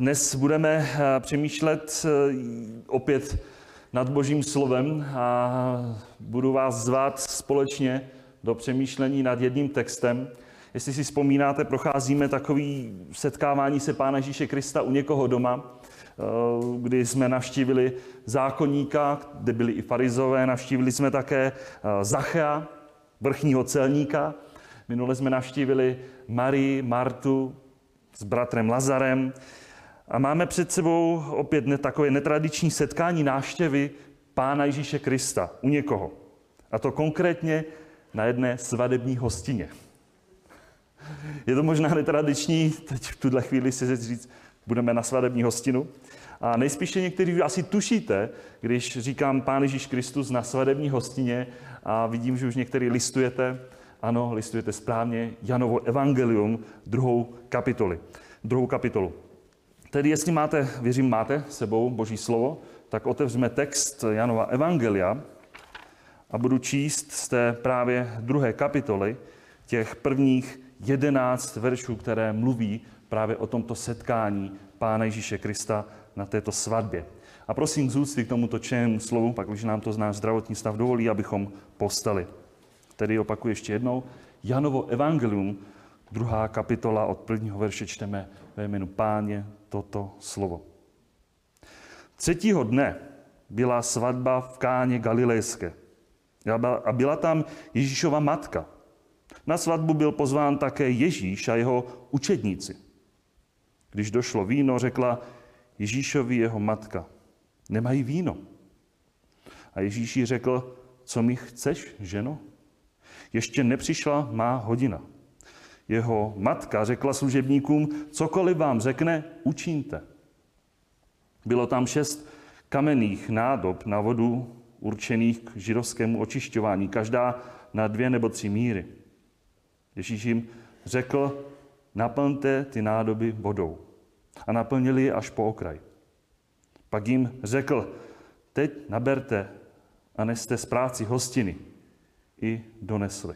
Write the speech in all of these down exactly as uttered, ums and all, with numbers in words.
Dnes budeme přemýšlet opět nad Božím slovem a budu vás zvát společně do přemýšlení nad jedním textem. Jestli si vzpomínáte, procházíme takový setkávání se Pána Ježíše Krista u někoho doma, kdy jsme navštívili zákonníka, kde byli i farizové, navštívili jsme také Zachéa, vrchního celníka. Minule jsme navštívili Marii, Martu s bratrem Lazarem. A máme před sebou opět takové netradiční setkání návštěvy Pána Ježíše Krista u někoho. A to konkrétně na jedné svatební hostině. Je to možná netradiční, teď v tuhle chvíli si říct, budeme na svatební hostinu. A nejspíše někteří asi tušíte, když říkám Pán Ježíš Kristus na svatební hostině a vidím, že už některý listujete. Ano, listujete správně Janovo Evangelium, druhou kapitoli. Druhou kapitolu. Tedy jestli máte, věřím, máte sebou Boží slovo, tak otevřeme text Janova Evangelia a budu číst z té právě druhé kapitoly těch prvních jedenáct veršů, které mluví právě o tomto setkání Pána Ježíše Krista na této svatbě. A prosím z úcty k tomuto čtenému slovu, pak když nám to náš zdravotní stav dovolí, abychom povstali. Tedy opakuji ještě jednou, Janovo Evangelium, druhá kapitola, od prvního verše čteme ve jménu Páně toto slovo. Třetího dne byla svatba v Káně Galilejské a byla tam Ježíšova matka. Na svatbu byl pozván také Ježíš a jeho učedníci. Když došlo víno, řekla Ježíšovi jeho matka, nemají víno. A Ježíš jí řekl, co mi chceš, ženo? Ještě nepřišla má hodina. Jeho matka řekla služebníkům, cokoliv vám řekne, učiňte. Bylo tam šest kamenných nádob na vodu určených k židovskému očišťování, každá na dvě nebo tři míry. Ježíš jim řekl, naplňte ty nádoby vodou. A naplnili je až po okraj. Pak jim řekl, teď naberte a neste z práci hostiny. I donesli.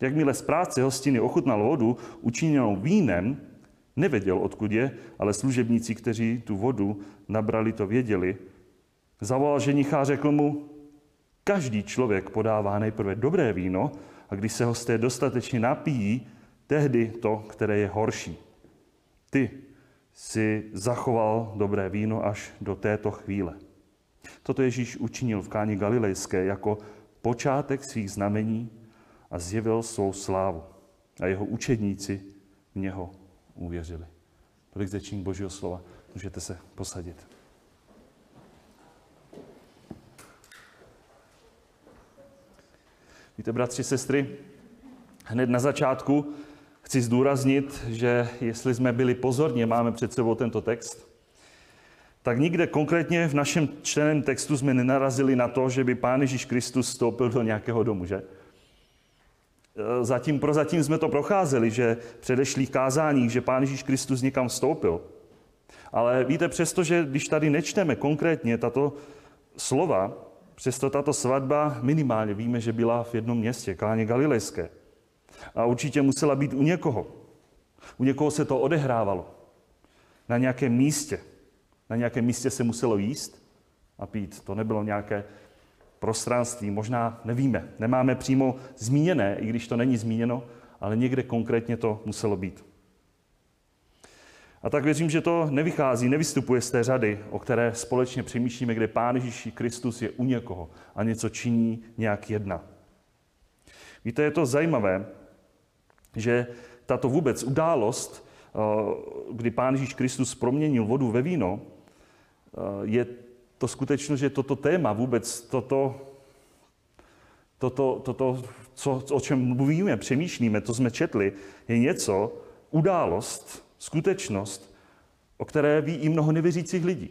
Jakmile z práce hostiny ochutnal vodu, učiněnou vínem, nevěděl, odkud je, ale služebníci, kteří tu vodu nabrali, to věděli. Zavolal ženicha a řekl mu, každý člověk podává nejprve dobré víno a když se hosté dostatečně napijí, tehdy to, které je horší. Ty si zachoval dobré víno až do této chvíle. Toto Ježíš učinil v Káně Galilejské jako počátek svých znamení a zjevil svou slávu. A jeho učedníci v něho uvěřili. Tolik začín Božího slova. Můžete se posadit. Víte, bratři, sestry, hned na začátku chci zdůraznit, že jestli jsme byli pozorně, máme před sebou tento text, tak nikde konkrétně v našem čteném textu jsme nenarazili na to, že by Pán Ježíš Kristus vstoupil do nějakého domu, že? Zatím, prozatím jsme to procházeli, že v předešlých kázáních, že Pán Ježíš Kristus někam vstoupil. Ale víte, přestože když tady nečteme konkrétně tato slova, přesto tato svatba minimálně víme, že byla v jednom městě, Káně Galilejské. A určitě musela být u někoho. U někoho se to odehrávalo. Na nějakém místě. Na nějakém místě se muselo jíst a pít. To nebylo nějaké prostranství, možná nevíme. Nemáme přímo zmíněné, i když to není zmíněno, ale někde konkrétně to muselo být. A tak věřím, že to nevychází, nevystupuje z té řady, o které společně přemýšlíme, kde Pán Ježíš Kristus je u někoho a něco činí, nějak jedná. Víte, je to zajímavé, že tato vůbec událost, kdy Pán Ježíš Kristus proměnil vodu ve víno, je to skutečnost, že toto téma, vůbec toto, toto, toto co, o čem mluvíme, přemýšlíme, to jsme četli, je něco, událost, skutečnost, o které ví i mnoho nevěřících lidí.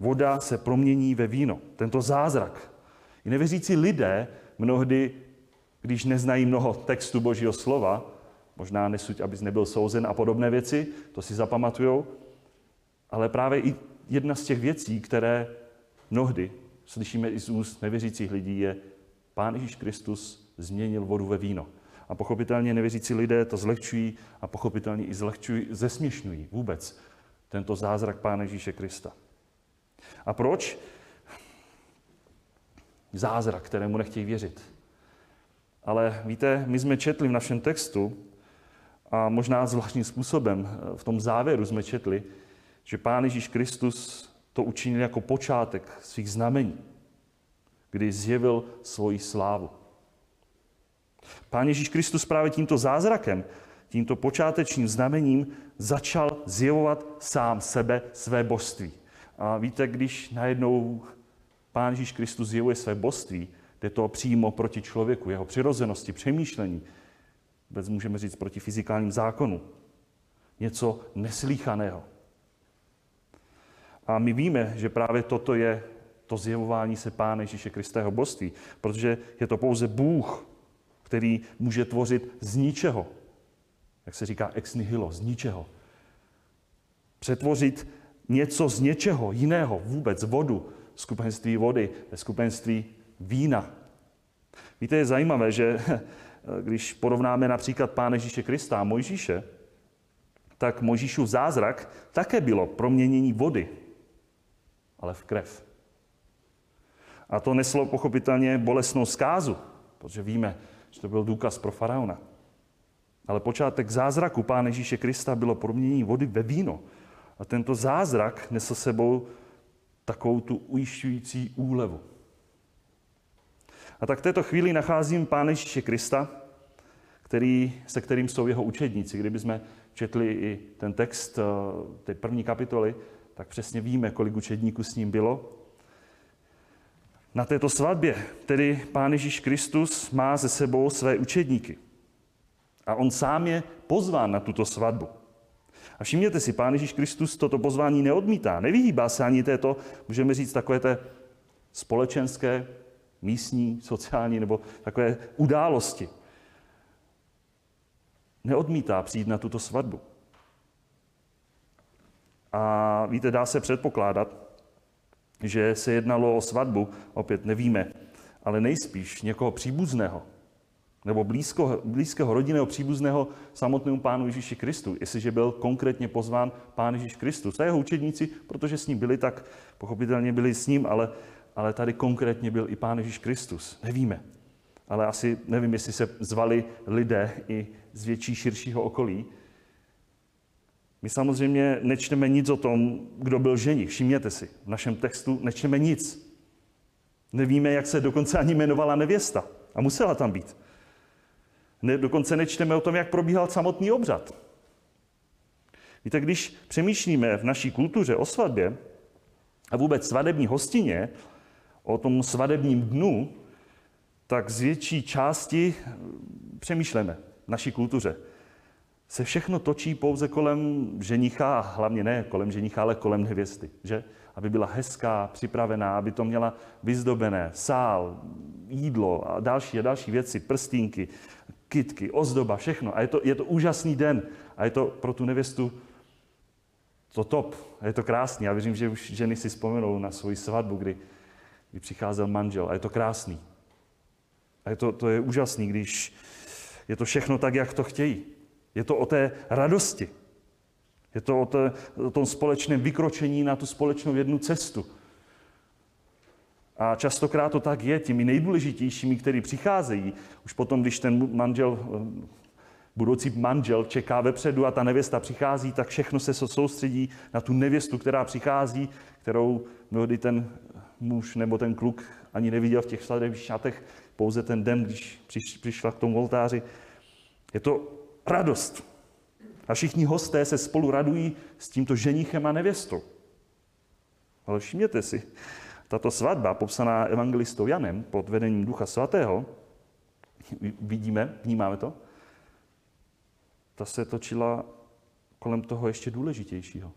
Voda se promění ve víno, tento zázrak. I nevěřící lidé mnohdy, když neznají mnoho textu Božího slova, možná nesuď, abys nebyl souzen a podobné věci, to si zapamatujou, ale právě i jedna z těch věcí, které mnohdy slyšíme i z úst nevěřících lidí, je Pán Ježíš Kristus změnil vodu ve víno. a pochopitelně nevěřící lidé to zlehčují a pochopitelně i zlehčují, zesměšňují vůbec tento zázrak Pána Ježíše Krista. A proč? Zázrak, kterému nechtějí věřit. Ale víte, my jsme četli v našem textu a možná zvláštním způsobem v tom závěru jsme četli, že Pán Ježíš Kristus to učinil jako počátek svých znamení, kdy zjevil svoji slávu. Pán Ježíš Kristus právě tímto zázrakem, tímto počátečním znamením začal zjevovat sám sebe, své božství. A víte, když najednou Pán Ježíš Kristus zjevuje své božství, jde to přímo proti člověku, jeho přirozenosti, přemýšlení, vůbec můžeme říct proti fyzikálním zákonu. Něco neslýchaného. A my víme, že právě toto je to zjevování se Pána Ježíše Kristého božství, protože je to pouze Bůh, který může tvořit z ničeho. Jak se říká ex nihilo, z ničeho. Přetvořit něco z něčeho jiného, vůbec vodu, skupenství vody, skupenství vína. Víte, je zajímavé, že když porovnáme například Pána Ježíše Krista a Mojžíše, tak Mojžíšův zázrak také bylo proměnění vody, ale v krev. A to neslo pochopitelně bolestnou zkázu, protože víme, že to byl důkaz pro faraona. Ale počátek zázraku Pána Ježíše Krista bylo proměnění vody ve víno. A tento zázrak nesl sebou takovou tu ujišťující úlevu. A tak v této chvíli nacházím Pána Ježíše Krista, který, se kterým jsou jeho učedníci. Kdybychom četli i ten text té první kapitoly, tak přesně víme, kolik učedníků s ním bylo. Na této svatbě tedy Pán Ježíš Kristus má ze sebou své učedníky. A on sám je pozván na tuto svatbu. A všimněte si, Pán Ježíš Kristus toto pozvání neodmítá, nevyhýbá se ani této, můžeme říct, takové té společenské, místní, sociální nebo takové události. Neodmítá přijít na tuto svatbu. A víte, dá se předpokládat, že se jednalo o svatbu, opět nevíme, ale nejspíš někoho příbuzného nebo blízko, blízkého rodinného příbuzného samotnému Pánu Ježíši Kristu, jestliže byl konkrétně pozván Pán Ježíš Kristus. A jeho učedníci, protože s ním byli, tak pochopitelně byli s ním, ale, ale tady konkrétně byl i Pán Ježíš Kristus. Nevíme. Ale asi nevím, jestli se zvali lidé i z větší, širšího okolí. My samozřejmě nečteme nic o tom, kdo byl ženich. Všimněte si, v našem textu nečteme nic. Nevíme, jak se dokonce ani jmenovala nevěsta. A musela tam být. Ne, dokonce nečteme o tom, jak probíhal samotný obřad. Víte, když přemýšlíme v naší kultuře o svatbě a vůbec svatební hostině, o tom svatebním dnu, tak z větší části přemýšlíme v naší kultuře. Se všechno točí pouze kolem ženicha, hlavně ne kolem ženicha, ale kolem nevěsty, že? Aby byla hezká, připravená, aby to měla vyzdobené, sál, jídlo a další a další věci, prstínky, kytky, ozdoba, všechno. A je to, je to úžasný den. A je to pro tu nevěstu to top. A je to krásný. Já věřím, že už ženy si vzpomenou na svoji svatbu, kdy, kdy přicházel manžel. A je to krásný. A je to, to je úžasný, když je to všechno tak, jak to chtějí. Je to o té radosti. Je to o, té, o tom společném vykročení na tu společnou jednu cestu. A častokrát to tak je. Těmi nejdůležitějšími, kteří přicházejí, už potom, když ten manžel, budoucí manžel čeká vepředu a ta nevěsta přichází, tak všechno se soustředí na tu nevěstu, která přichází, kterou mnohdy ten muž nebo ten kluk ani neviděl v těch svatebních šatech, pouze ten den, když přišla k tomu oltáři. Je to radost. A všichni hosté se spolu radují s tímto ženichem a nevěstou. Ale všimněte si, tato svatba, popsaná evangelistou Janem pod vedením Ducha Svatého, vidíme, vnímáme to, ta se točila kolem toho ještě důležitějšího.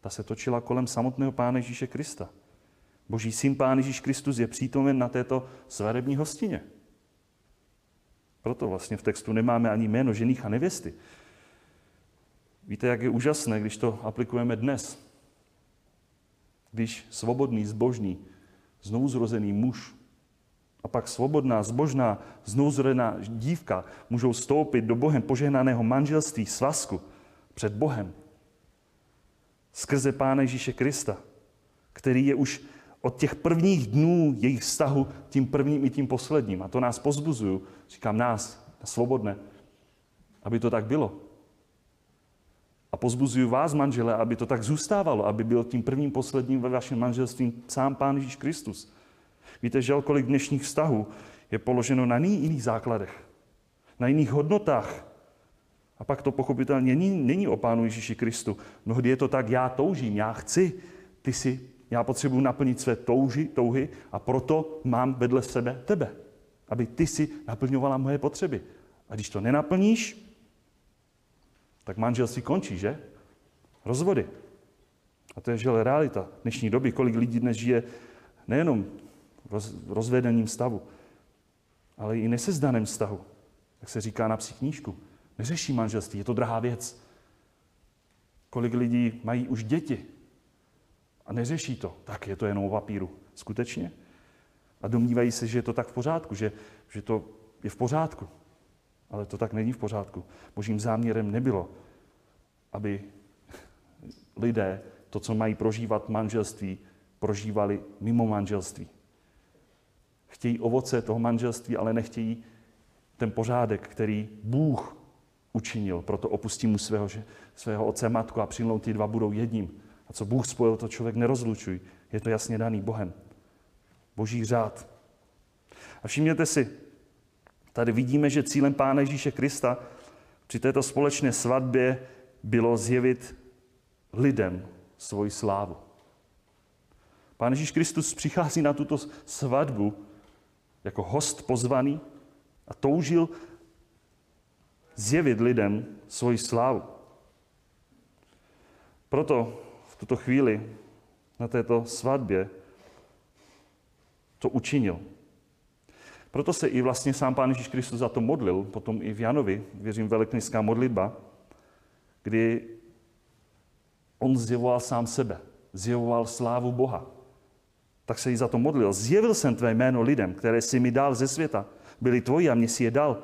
Ta se točila kolem samotného Pána Ježíše Krista. Boží syn Pán Ježíš Kristus je přítomen na této svatební hostině. Proto vlastně v textu nemáme ani jméno ženích a nevěsty. Víte, jak je úžasné, když to aplikujeme dnes. Když svobodný, zbožný, znovuzrozený muž A pak svobodná, zbožná, znouzrozená dívka můžou vstoupit do Bohem požehnaného manželství, svazku před Bohem. Skrze Pána Ježíše Krista, který je už od těch prvních dnů jejich vztahu tím prvním i tím posledním. A to nás pozbuzuju, říkám nás, svobodné, aby to tak bylo. A pozbuzuju vás, manžele, aby to tak zůstávalo, aby byl tím prvním posledním ve vašem manželství sám Pán Ježíš Kristus. Víte, žel, kolik dnešních vztahů je položeno na jiných základech, na jiných hodnotách. A pak to pochopitelně není, není o Pánu Ježíši Kristu. Mnohdy je to tak, já toužím, já chci, ty si, já potřebuji naplnit své touži, touhy a proto mám vedle sebe tebe, aby ty si naplňovala moje potřeby. A když to nenaplníš, tak manželství končí, že? Rozvody. A to je, žel, realita dnešní doby, kolik lidí dnes žije nejenom v rozvedením stavu, ale i nesezdaném stavu, jak se říká na psí knížku. Neřeší manželství, je to drahá věc. Kolik lidí mají už děti a neřeší to, tak je to jenom o papíru, skutečně. A domnívají se, že je to tak v pořádku, že, že to je v pořádku. Ale to tak není v pořádku. Božím záměrem nebylo, aby lidé to, co mají prožívat manželství, prožívali mimo manželství. Chtějí ovoce toho manželství, ale nechtějí ten pořádek, který Bůh učinil. Proto opustí mu svého, svého otce a matku a přilnou ty dva budou jedním. A co Bůh spojil, to člověk nerozlučuj. Je to jasně daný Bohem. Boží řád. A všimněte si, tady vidíme, že cílem Pána Ježíše Krista při této společné svatbě bylo zjevit lidem svoji slávu. Pán Ježíš Kristus přichází na tuto svatbu jako host pozvaný a toužil zjevit lidem svoji slávu. Proto v tuto chvíli na této svatbě to učinil. Proto se i vlastně sám Pán Ježíš Kristus za to modlil, potom i v Janovi, věřím, velekněžská modlitba, kdy on zjevoval sám sebe, zjevoval slávu Boha. Tak se jí za to modlil. Zjevil jsem tvé jméno lidem, které jsi mi dal ze světa. Byli tvoji a mě si je dal.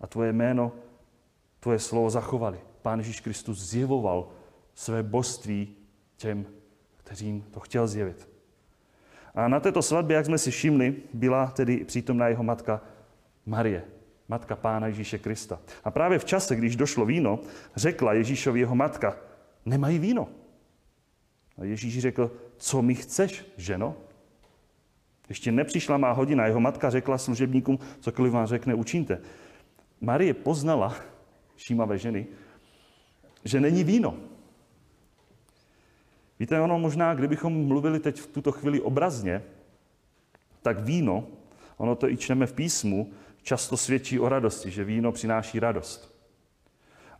A tvoje jméno, tvoje slovo zachovali. Pán Ježíš Kristus zjevoval své božství těm, kterým to chtěl zjevit. A na této svatbě, jak jsme si všimli, byla tedy přítomná jeho matka Marie, matka Pána Ježíše Krista. A právě v čase, když došlo víno, řekla Ježíšovi jeho matka, nemají víno. A Ježíš řekl, co mi chceš, ženo? Ještě nepřišla má hodina. Jeho matka řekla služebníkům, cokoliv vám řekne, učiňte. Marie poznala, šímavé ženy, že není víno. Víte, ono možná, kdybychom mluvili teď v tuto chvíli obrazně, tak víno, ono to i čteme v písmu, často svědčí o radosti, že víno přináší radost.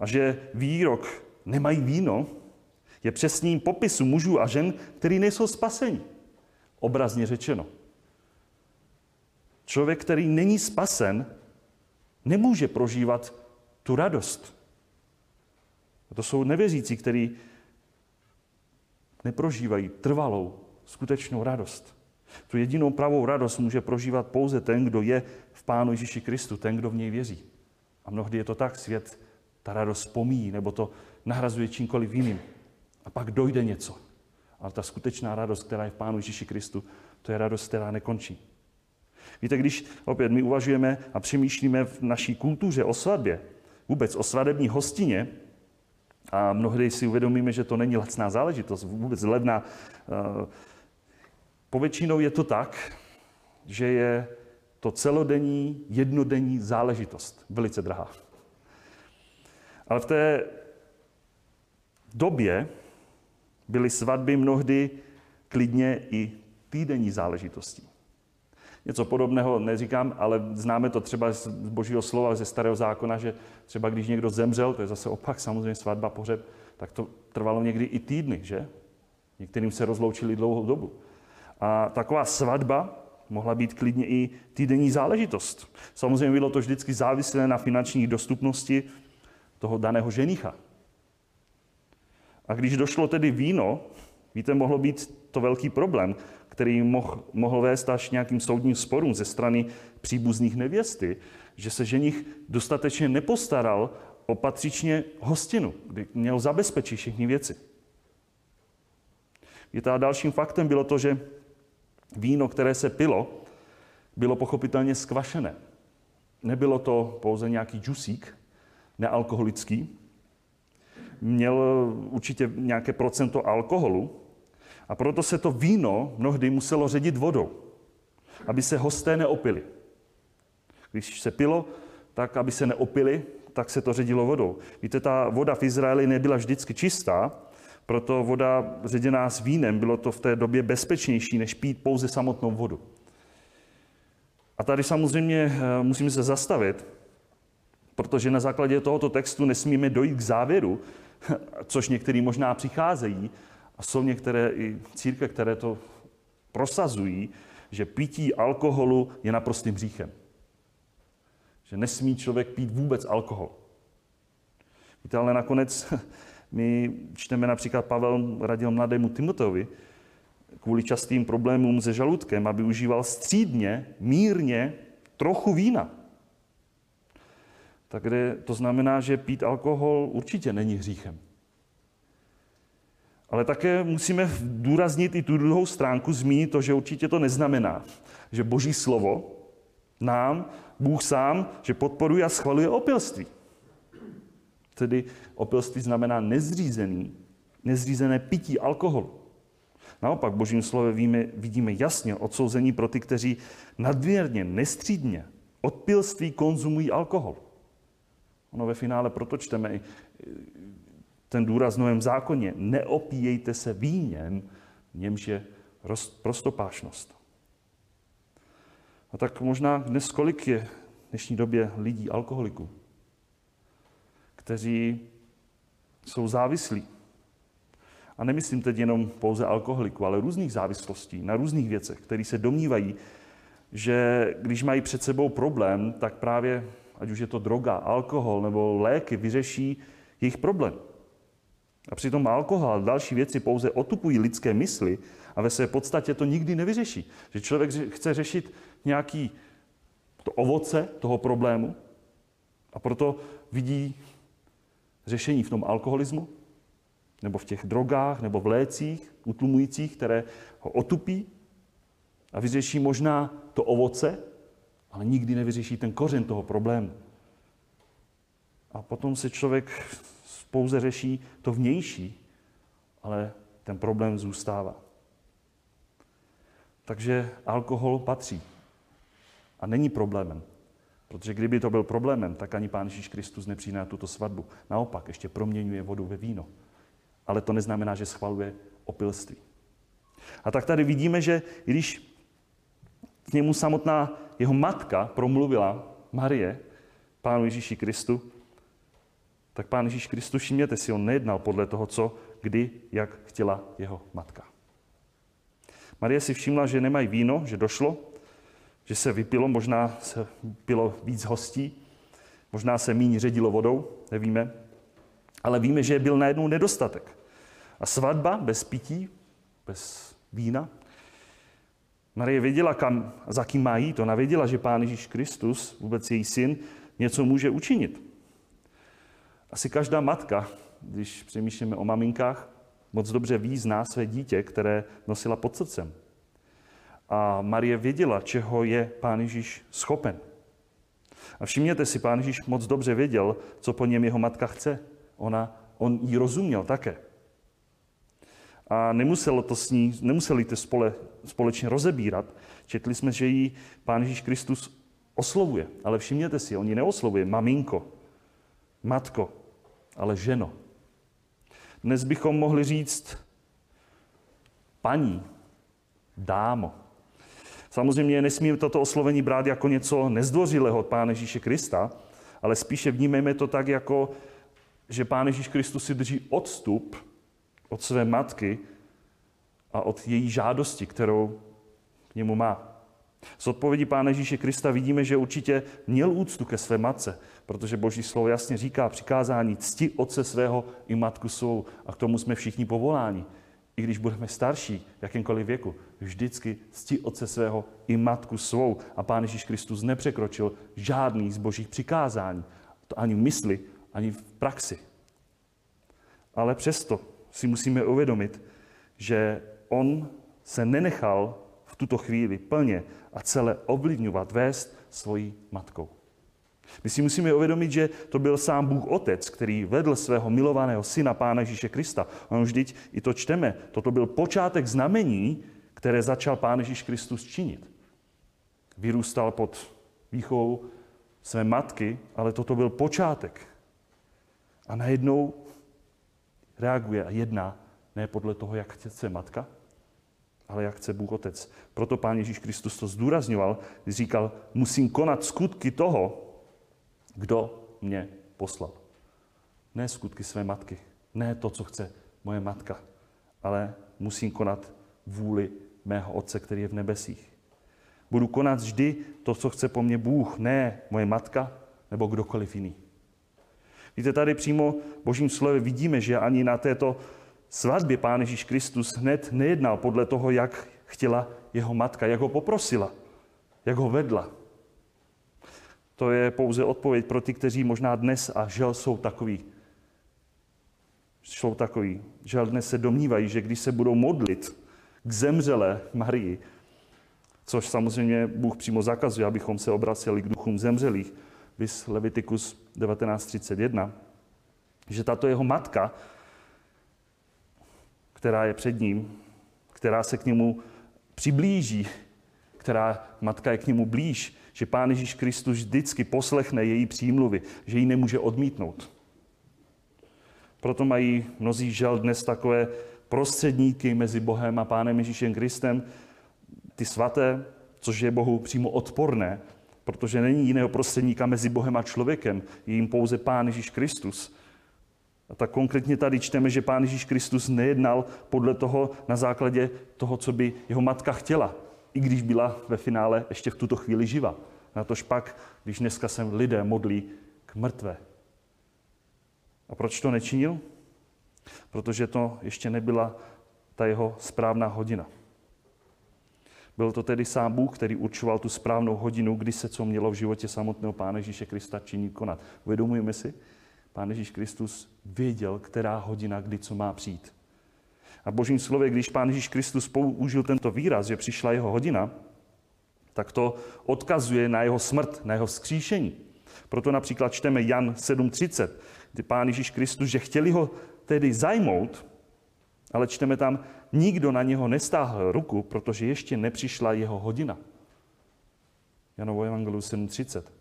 A že výrok nemají víno je přesným popisu mužů a žen, který nejsou spaseni. Obrazně řečeno. Člověk, který není spasen, nemůže prožívat tu radost. A to jsou nevěřící, který neprožívají trvalou, skutečnou radost. Tu jedinou pravou radost může prožívat pouze ten, kdo je v Pánu Ježíši Kristu, ten, kdo v něj věří. A mnohdy je to tak, svět ta radost pomíjí, nebo to nahrazuje čímkoliv jiným. A pak dojde něco. Ale ta skutečná radost, která je v Pánu Ježíši Kristu, to je radost, která nekončí. Víte, když opět my uvažujeme a přemýšlíme v naší kultuře o svatbě, vůbec o svatební hostině, a mnohdy si uvědomíme, že to není lacná záležitost, vůbec levná. Povětšinou je to tak, že je to celodenní, jednodenní záležitost. Velice drahá. Ale v té době byly svatby mnohdy klidně i týdenní záležitostí. Něco podobného neříkám, ale známe to třeba z Božího slova, ze Starého zákona, že třeba když někdo zemřel, to je zase opak, samozřejmě svatba, pohřeb, tak to trvalo někdy i týdny, že? Některým se rozloučili dlouhou dobu. A taková svatba mohla být klidně i týdenní záležitost. Samozřejmě bylo to vždycky závislé na finanční dostupnosti toho daného ženicha. A když došlo tedy víno, víte, mohlo být to velký problém, který mohl, mohl vést až nějakým soudním sporům ze strany příbuzných nevěsty, že se ženich dostatečně nepostaral o patřičně hostinu, kdy měl zabezpečit všechny věci. A dalším faktem bylo to, že víno, které se pilo, bylo pochopitelně skvašené. Nebylo to pouze nějaký džusík, nealkoholický. Měl určitě nějaké procento alkoholu a proto se to víno mnohdy muselo ředit vodou, aby se hosté neopili. Když se pilo, tak aby se neopili, tak se to ředilo vodou. Víte, ta voda v Izraeli nebyla vždycky čistá, proto voda ředěná s vínem, bylo to v té době bezpečnější, než pít pouze samotnou vodu. A tady samozřejmě musíme se zastavit, protože na základě tohoto textu nesmíme dojít k závěru, což některý možná přicházejí, a jsou některé i církve, které to prosazují, že pití alkoholu je naprostým hříchem. Že nesmí člověk pít vůbec alkohol. Víte, ale nakonec my čteme například, Pavel radil mladému Timoteovi kvůli častým problémům se žaludkem, aby užíval střídně, mírně, trochu vína. Takže to znamená, že pít alkohol určitě není hříchem. Ale také musíme důraznit i tu druhou stránku, zmínit to, že určitě to neznamená, že Boží slovo nám, Bůh sám, že podporuje a schvaluje opilství. Tedy opilství znamená nezřízený, nezřízené pití alkoholu. Naopak v Božím slově víme, vidíme jasně odsouzení pro ty, kteří nadměrně, nestřídně od pilství konzumují alkohol. Ono ve finále proto čteme i ten důraz v Novém zákoně. Neopíjejte se vínem, v němž je prostopášnost. A tak možná dnes kolik je v dnešní době lidí alkoholiků, kteří jsou závislí. A nemyslím teď jenom pouze alkoholiku, ale různých závislostí na různých věcech, které se domnívají, že když mají před sebou problém, tak právě, ať už je to droga, alkohol nebo léky, vyřeší jejich problém. A přitom alkohol a další věci pouze otupují lidské mysli a ve své podstatě to nikdy nevyřeší. Že člověk chce řešit nějaký to ovoce toho problému a proto vidí řešení v tom alkoholismu, nebo v těch drogách, nebo v lécích, utlumujících, které ho otupí a vyřeší možná to ovoce, ale nikdy nevyřeší ten kořen toho problému. A potom se člověk pouze řeší to vnější, ale ten problém zůstává. Takže alkohol patří a není problémem. Protože kdyby to byl problémem, tak ani Pán Ježíš Kristus nepřijde na tuto svatbu. Naopak, ještě proměňuje vodu ve víno. Ale to neznamená, že schvaluje opilství. A tak tady vidíme, že když k němu samotná jeho matka promluvila, Marie, Pánu Ježíši Kristu, tak Pán Ježíš Kristus, všimněte si, on nejednal podle toho, co, kdy, jak chtěla jeho matka. Marie si všimla, že nemají víno, že došlo, že se vypilo, možná se pilo víc hostí, možná se míň ředilo vodou, nevíme. Ale víme, že byl najednou nedostatek. A svatba bez pití, bez vína. Marie věděla, kam, za kým má jít. Ona věděla, že Pán Ježíš Kristus, vůbec její syn, něco může učinit. Asi každá matka, když přemýšlíme o maminkách, moc dobře ví, zná své dítě, které nosila pod srdcem. A Marie věděla, čeho je Pán Ježíš schopen. A všimněte si, Pán Ježíš moc dobře věděl, co po něm jeho matka chce. Ona, on jí rozuměl také. A nemuselo to s ní, nemuseli to spole, společně rozebírat. Četli jsme, že jí Pán Ježíš Kristus oslovuje. Ale všimněte si, on ji neoslovuje maminko, matko, ale ženo. Dnes bychom mohli říct paní, dámo. Samozřejmě nesmíme toto oslovení brát jako něco nezdvořilého od Pána Ježíše Krista, ale spíše vnímejme to tak jako, že Pán Ježíš Kristus si drží odstup od své matky a od její žádosti, kterou k němu má. Z odpovědi Pána Ježíše Krista vidíme, že určitě měl úctu ke své matce, protože Boží slovo jasně říká přikázání cti otce svého i matku svou a k tomu jsme všichni povoláni. i když budeme starší, v jakémkoliv věku, vždycky cti otce svého i matku svou. A Pán Ježíš Kristus nepřekročil žádný z božích přikázání. To ani v mysli, ani v praxi. Ale přesto si musíme uvědomit, že on se nenechal v tuto chvíli plně a celé ovlivňovat, vést svojí matkou. My si musíme uvědomit, že to byl sám Bůh Otec, který vedl svého milovaného syna, Pána Ježíše Krista. A už teď i to čteme. Toto byl počátek znamení, které začal Pán Ježíš Kristus činit. Vyrůstal pod výchovou své matky, ale toto byl počátek. A najednou reaguje a jedná ne podle toho, jak chce matka, ale jak chce Bůh Otec. Proto Pán Ježíš Kristus to zdůrazňoval, když říkal, musím konat skutky toho, kdo mě poslal. Ne skutky své matky, ne to, co chce moje matka, ale musím konat vůli mého Otce, který je v nebesích. Budu konat vždy to, co chce po mně Bůh, ne moje matka nebo kdokoliv jiný. Víte, tady přímo v Božím slově vidíme, že ani na této svatbě Pán Ježíš Kristus hned nejednal podle toho, jak chtěla jeho matka, jak ho poprosila, jak ho vedla. To je pouze odpověď pro ty, kteří možná dnes a žel jsou takový. Jsou takový. Žel dnes se domnívají, že když se budou modlit k zemřelé Marii, což samozřejmě Bůh přímo zakazuje, abychom se obraceli k duchům zemřelých, viz Levitikus devatenáct třicet jedna, že tato jeho matka, která je před ním, která se k němu přiblíží, která matka je k němu blíž, že Pán Ježíš Kristus vždycky poslechne její přímluvy, že ji nemůže odmítnout. Proto mají mnozí žel dnes takové prostředníky mezi Bohem a Pánem Ježíšem Kristem, ty svaté, což je Bohu přímo odporné, protože není jiného prostředníka mezi Bohem a člověkem, je jim pouze Pán Ježíš Kristus. A tak konkrétně tady čteme, že Pán Ježíš Kristus nejednal podle toho na základě toho, co by jeho matka chtěla, i když byla ve finále ještě v tuto chvíli živa. Natož pak, když dneska se lidé modlí k mrtvé. A proč to nečinil? Protože to ještě nebyla ta jeho správná hodina. Byl to tedy sám Bůh, který určoval tu správnou hodinu, kdy se co mělo v životě samotného Pána Ježíše Krista činit, konat. Uvědomujeme si, Pán Ježíš Kristus věděl, která hodina, kdy co má přijít. A v Božím slově, když Pán Ježíš Kristus použil tento výraz, že přišla jeho hodina, tak to odkazuje na jeho smrt, na jeho vzkříšení. Proto například čteme Jan sedm třicet, kdy Pán Ježíš Kristus, že chtěli ho tedy zajmout, ale čteme tam, nikdo na něho nestáhl ruku, protože ještě nepřišla jeho hodina. Janovo Evangelium sedm třicet.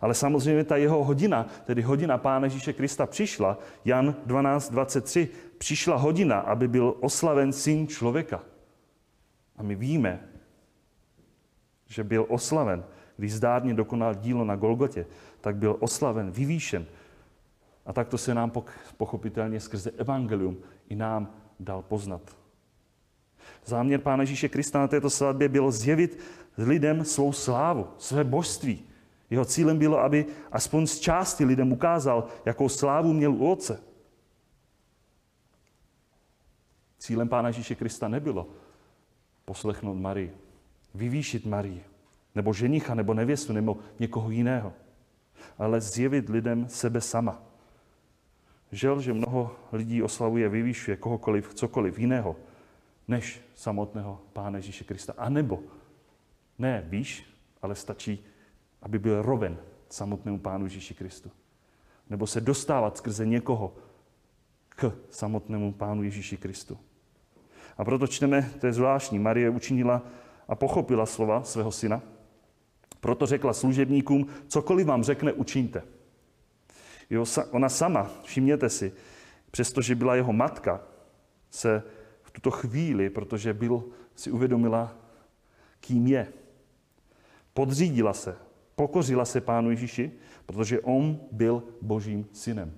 Ale samozřejmě ta jeho hodina, tedy hodina Pána Ježíše Krista přišla, Jan dvanáct dvacet tři, přišla hodina, aby byl oslaven Syn člověka. A my víme, že byl oslaven, když zdárně dokonal dílo na Golgotě, tak byl oslaven, vyvýšen. A tak to se nám pochopitelně skrze evangelium i nám dal poznat. Záměr Pána Ježíše Krista na této svatbě bylo zjevit lidem svou slávu, své božství. Jeho cílem bylo, aby aspoň z části lidem ukázal, jakou slávu měl u Otce. Cílem Pána Ježíše Krista nebylo poslechnout Marii, vyvýšit Marii, nebo ženicha, nebo nevěstu, nebo někoho jiného, ale zjevit lidem sebe sama. Žel, že mnoho lidí oslavuje, vyvýšuje kohokoliv, cokoliv jiného, než samotného Pána Ježíše Krista. A nebo, ne výš, ale stačí, aby byl roven samotnému Pánu Ježíši Kristu. Nebo se dostávat skrze někoho k samotnému Pánu Ježíši Kristu. A proto čteme, to je zvláštní, Marie učinila a pochopila slova svého syna, proto řekla služebníkům, cokoliv vám řekne, učiňte. Jo, ona sama, všimněte si, přestože byla jeho matka, se v tuto chvíli, protože byl, si uvědomila, kým je, podřídila se, pokořila se Pánu Ježíši, protože on byl Božím synem.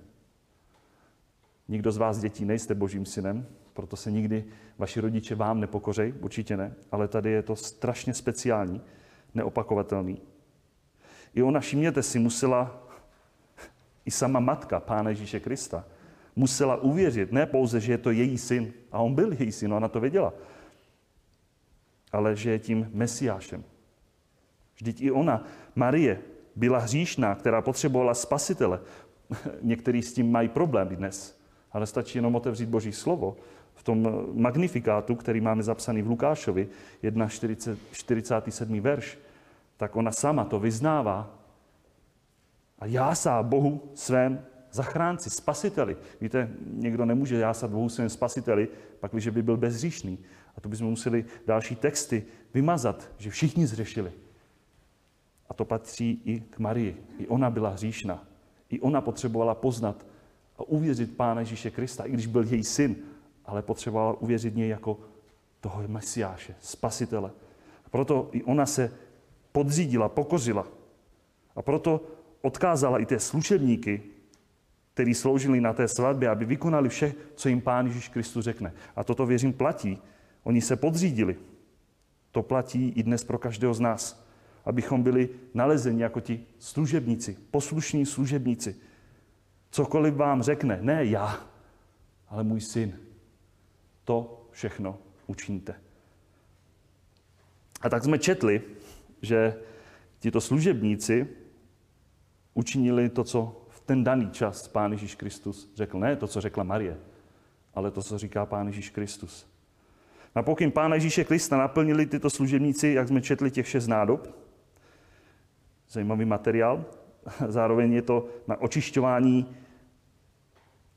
Nikdo z vás, dětí, nejste Božím synem, proto se nikdy vaši rodiče vám nepokořejí, určitě ne, ale tady je to strašně speciální, neopakovatelný. I ona, všimněte si, musela, i sama matka Pána Ježíše Krista, musela uvěřit, ne pouze, že je to její syn, a on byl její syn, ona to věděla, ale že je tím Mesiášem. Vždyť i ona, Marie, byla hříšná, která potřebovala spasitele. Někteří s tím mají problém dnes, ale stačí jenom otevřít Boží slovo. V tom magnifikátu, který máme zapsaný v Lukášovi, jedna čtyřicátý sedmý verš, tak ona sama to vyznává a jásá Bohu svém zachránci, spasiteli. Víte, někdo nemůže jásat Bohu svém spasiteli, pakliže by byl bezříšný. A to bychom museli další texty vymazat, že všichni zřešili. A to patří i k Marii. I ona byla hříšná. I ona potřebovala poznat a uvěřit Pána Ježíše Krista, i když byl její syn, ale potřebovala uvěřit něj jako toho Mesiáše, spasitele. A proto i ona se podřídila, pokořila. A proto odkázala i té služebníky, kteří sloužili na té svatbě, aby vykonali vše, co jim Pán Ježíš Kristus řekne. A toto, věřím, platí. Oni se podřídili. To platí i dnes pro každého z nás. Abychom byli nalezeni jako ti služebníci, poslušní služebníci. Cokoliv vám řekne, ne já, ale můj syn, to všechno učiníte. A tak jsme četli, že tito služebníci učinili to, co v ten daný čas Pán Ježíš Kristus řekl. Ne to, co řekla Marie, ale to, co říká Pán Ježíš Kristus. Na pokyn Pána Ježíše Krista naplnili tyto služebníci, jak jsme četli, těch šest nádob. Zajímavý materiál. Zároveň je to na očišťování.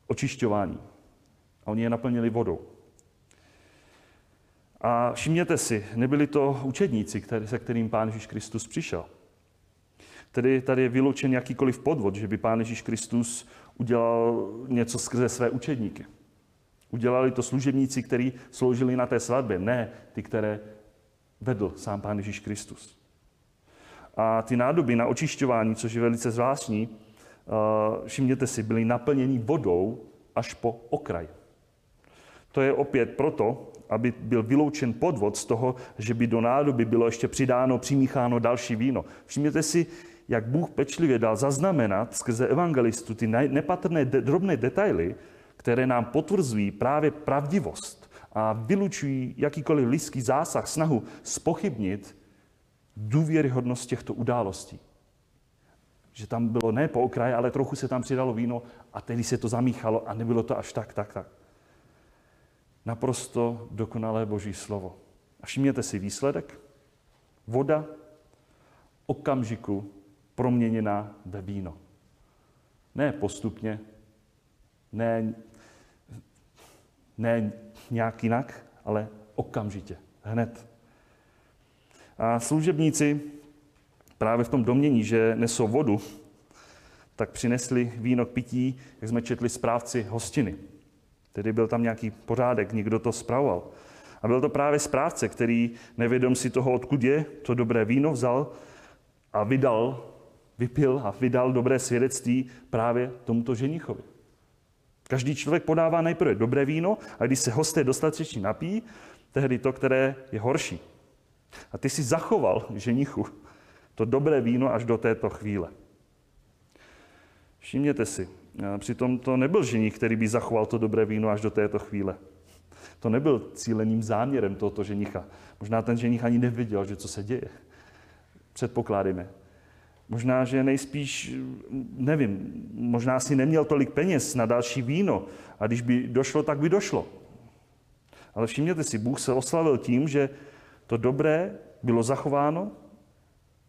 Očišťování. A oni je naplnili vodou. A všimněte si, nebyli to učedníci, který, se kterým Pán Ježíš Kristus přišel. Tedy tady je vyloučen jakýkoliv podvod, že by Pán Ježíš Kristus udělal něco skrze své učedníky. Udělali to služebníci, kteří sloužili na té svatbě, ne ty, které vedl sám Pán Ježíš Kristus. A ty nádoby na očišťování, což je velice zvláštní, všimněte si, byly naplněny vodou až po okraj. To je opět proto, aby byl vyloučen podvod z toho, že by do nádoby bylo ještě přidáno, přimícháno další víno. Všimněte si, jak Bůh pečlivě dal zaznamenat skrze evangelistu ty nepatrné drobné detaily, které nám potvrzují právě pravdivost a vylučují jakýkoliv lidský zásah, snahu zpochybnit důvěryhodnost těchto událostí. Že tam bylo ne po okraji, ale trochu se tam přidalo víno a tedy se to zamíchalo a nebylo to až tak, tak, tak. Naprosto dokonalé Boží slovo. A všimněte si výsledek. Voda okamžiku proměněná ve víno. Ne postupně, ne, ne nějak jinak, ale okamžitě, hned. A služebníci právě v tom domnění, že nesou vodu, tak přinesli víno k pití, jak jsme četli, správci hostiny. Tedy byl tam nějaký pořádek, někdo to spravoval. A byl to právě správce, který nevědom si toho, odkud je, to dobré víno vzal a vydal, vypil a vydal dobré svědectví právě tomuto ženichovi. Každý člověk podává nejprve dobré víno a když se hosté dostatečně napí, tehdy to, které je horší. A ty si zachoval, ženichu, to dobré víno až do této chvíle. Všimněte si, přitom to nebyl ženich, který by zachoval to dobré víno až do této chvíle. To nebyl cíleným záměrem tohoto ženicha. Možná ten ženich ani neviděl, že co se děje. Předpokládáme. Možná, že nejspíš, nevím, možná si neměl tolik peněz na další víno a když by došlo, tak by došlo. Ale všimněte si, Bůh se oslavil tím, že to dobré bylo zachováno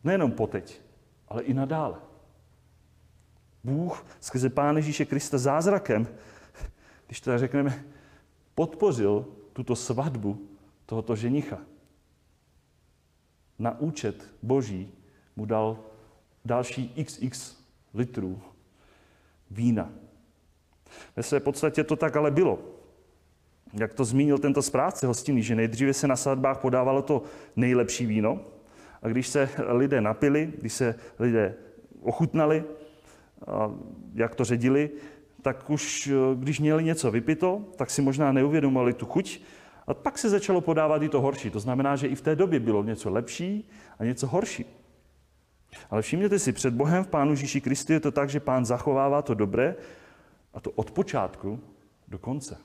nejenom poteď, ale i nadále. Bůh skrze Pána Ježíše Krista zázrakem, když to řekneme, podpořil tuto svatbu tohoto ženicha. Na účet Boží mu dal další iks iks litrů vína. Ve své podstatě to tak ale bylo. Jak to zmínil tento správce hostiny, že nejdříve se na svatbách podávalo to nejlepší víno a když se lidé napili, když se lidé ochutnali, jak to ředili, tak už když měli něco vypito, tak si možná neuvědomovali tu chuť a pak se začalo podávat i to horší. To znamená, že i v té době bylo něco lepší a něco horší. Ale všimněte si, před Bohem v Pánu Ježíši Kristu je to tak, že Pán zachovává to dobré A to od počátku do konce.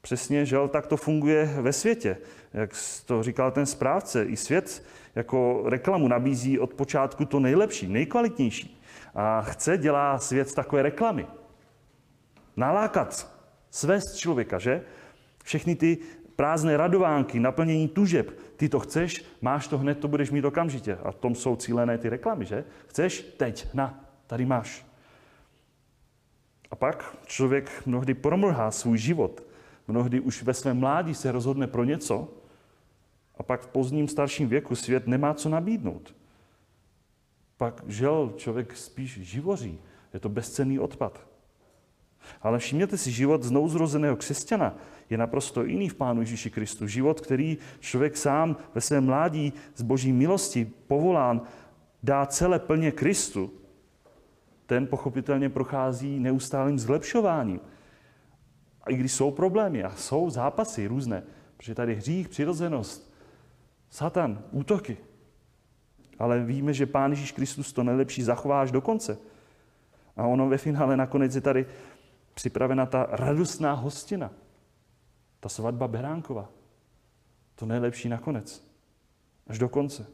Přesně, že tak to funguje ve světě. Jak to říkal ten správce, i svět jako reklamu nabízí od počátku to nejlepší, nejkvalitnější. A chce, dělá svět takové reklamy. Nalákat, svést člověka, že? Všechny ty prázdné radovánky, naplnění tužeb. Ty to chceš, máš to hned, to budeš mít okamžitě. A v tom jsou cílené ty reklamy, že? Chceš teď, na, tady máš. A pak člověk mnohdy promrhá svůj život. Mnohdy už ve svém mládí se rozhodne pro něco a pak v pozdním starším věku svět nemá co nabídnout. Pak žel člověk spíš živoří. Je to bezcenný odpad. Ale všimněte si, život znouzrozeného křesťana je naprosto jiný v Pánu Ježíši Kristu. Život, který člověk sám ve svém mládí z boží milosti povolán dá celé plně Kristu, ten pochopitelně prochází neustálým zlepšováním. A i když jsou problémy a jsou zápasy různé, protože tady hřích, přirozenost, satan, útoky. Ale víme, že Pán Ježíš Kristus to nejlepší zachová až do konce. A ono ve finále nakonec je tady připravena ta radostná hostina. Ta svatba beránkova. To nejlepší nakonec. Až do konce.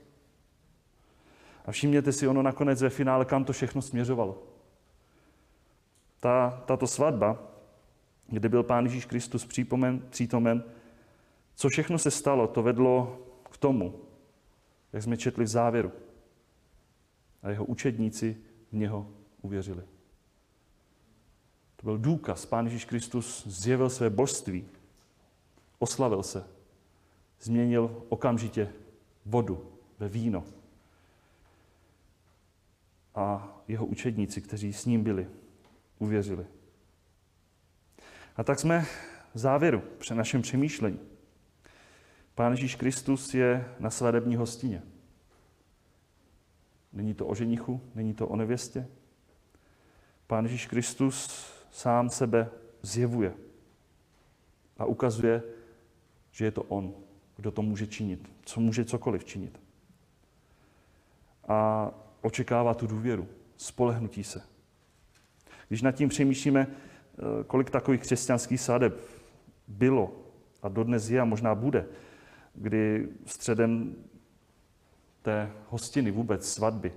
A všimněte si, ono nakonec ve finále, kam to všechno směřovalo. Ta, tato svatba, kde byl Pán Ježíš Kristus přípomen, přítomen, co všechno se stalo, to vedlo k tomu, jak jsme četli v závěru. A jeho učedníci v něho uvěřili. To byl důkaz. Pán Ježíš Kristus zjevil své božství, oslavil se, změnil okamžitě vodu ve víno. A jeho učedníci, kteří s ním byli, uvěřili. A tak jsme v závěru při našem přemýšlení. Pán Ježíš Kristus je na svatební hostině. Není to o ženichu, není to o nevěstě. Pán Ježíš Kristus sám sebe zjevuje a ukazuje, že je to on, kdo to může činit, co může cokoliv činit. A očekává tu důvěru, spolehnutí se. Když nad tím přemýšlíme, kolik takových křesťanských svateb bylo a dodnes je a možná bude, kdy středem té hostiny vůbec svatby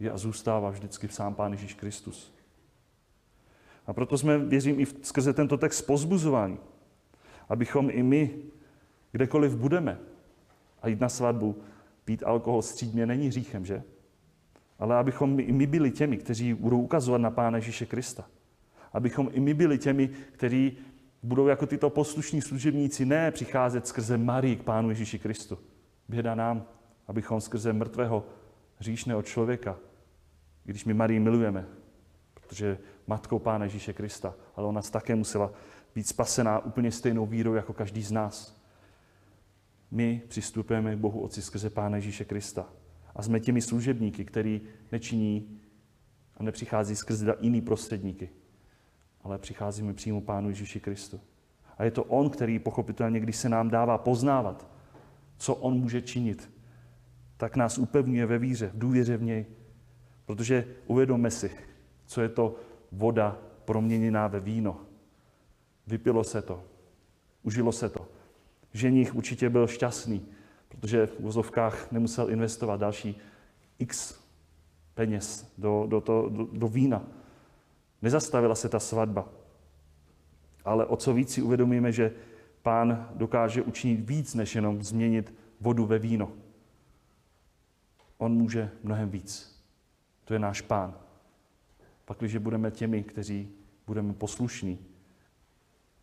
je a zůstává vždycky sám Pán Ježíš Kristus. A proto jsme, věřím, i skrze tento text pozbuzování, abychom i my, kdekoliv budeme, a jít na svatbu, pít alkohol střídmě není hříchem, že? Ale abychom i my byli těmi, kteří budou ukazovat na Pána Ježíše Krista. Abychom i my byli těmi, kteří budou jako tyto poslušní služebníci ne přicházet skrze Marii k Pánu Ježíši Kristu. Běda nám, abychom skrze mrtvého hříšného člověka, když my Marii milujeme, protože matkou Pána Ježíše Krista, ale ona také musela být spasená úplně stejnou vírou jako každý z nás. My přistupujeme k Bohu Otci skrze Pána Ježíše Krista. A jsme těmi služebníky, který nečiní a nepřichází skrze jiný prostředníky, ale přicházíme přímo Pánu Ježíši Kristu. A je to on, který pochopitelně, když se nám dává poznávat, co on může činit, tak nás upevňuje ve víře, v důvěře v něj. Protože uvědomme si, co je to voda proměněná ve víno. Vypilo se to, užilo se to. Ženich určitě byl šťastný, protože v vozovkách nemusel investovat další x peněz do, do, to, do, do vína. Nezastavila se ta svatba. Ale o co víc si uvědomíme, že Pán dokáže učinit víc, než jenom změnit vodu ve víno. On může mnohem víc. To je náš Pán. Pak, když budeme těmi, kteří budeme poslušní,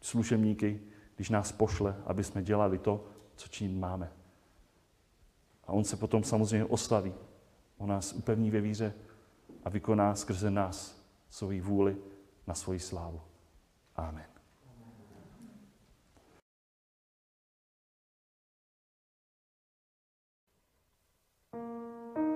slušebníky, když nás pošle, aby jsme dělali to, co činit máme. A on se potom samozřejmě oslaví. On nás upevní ve víře a vykoná skrze nás svoji vůli na svoji slávu. Amen. Amen.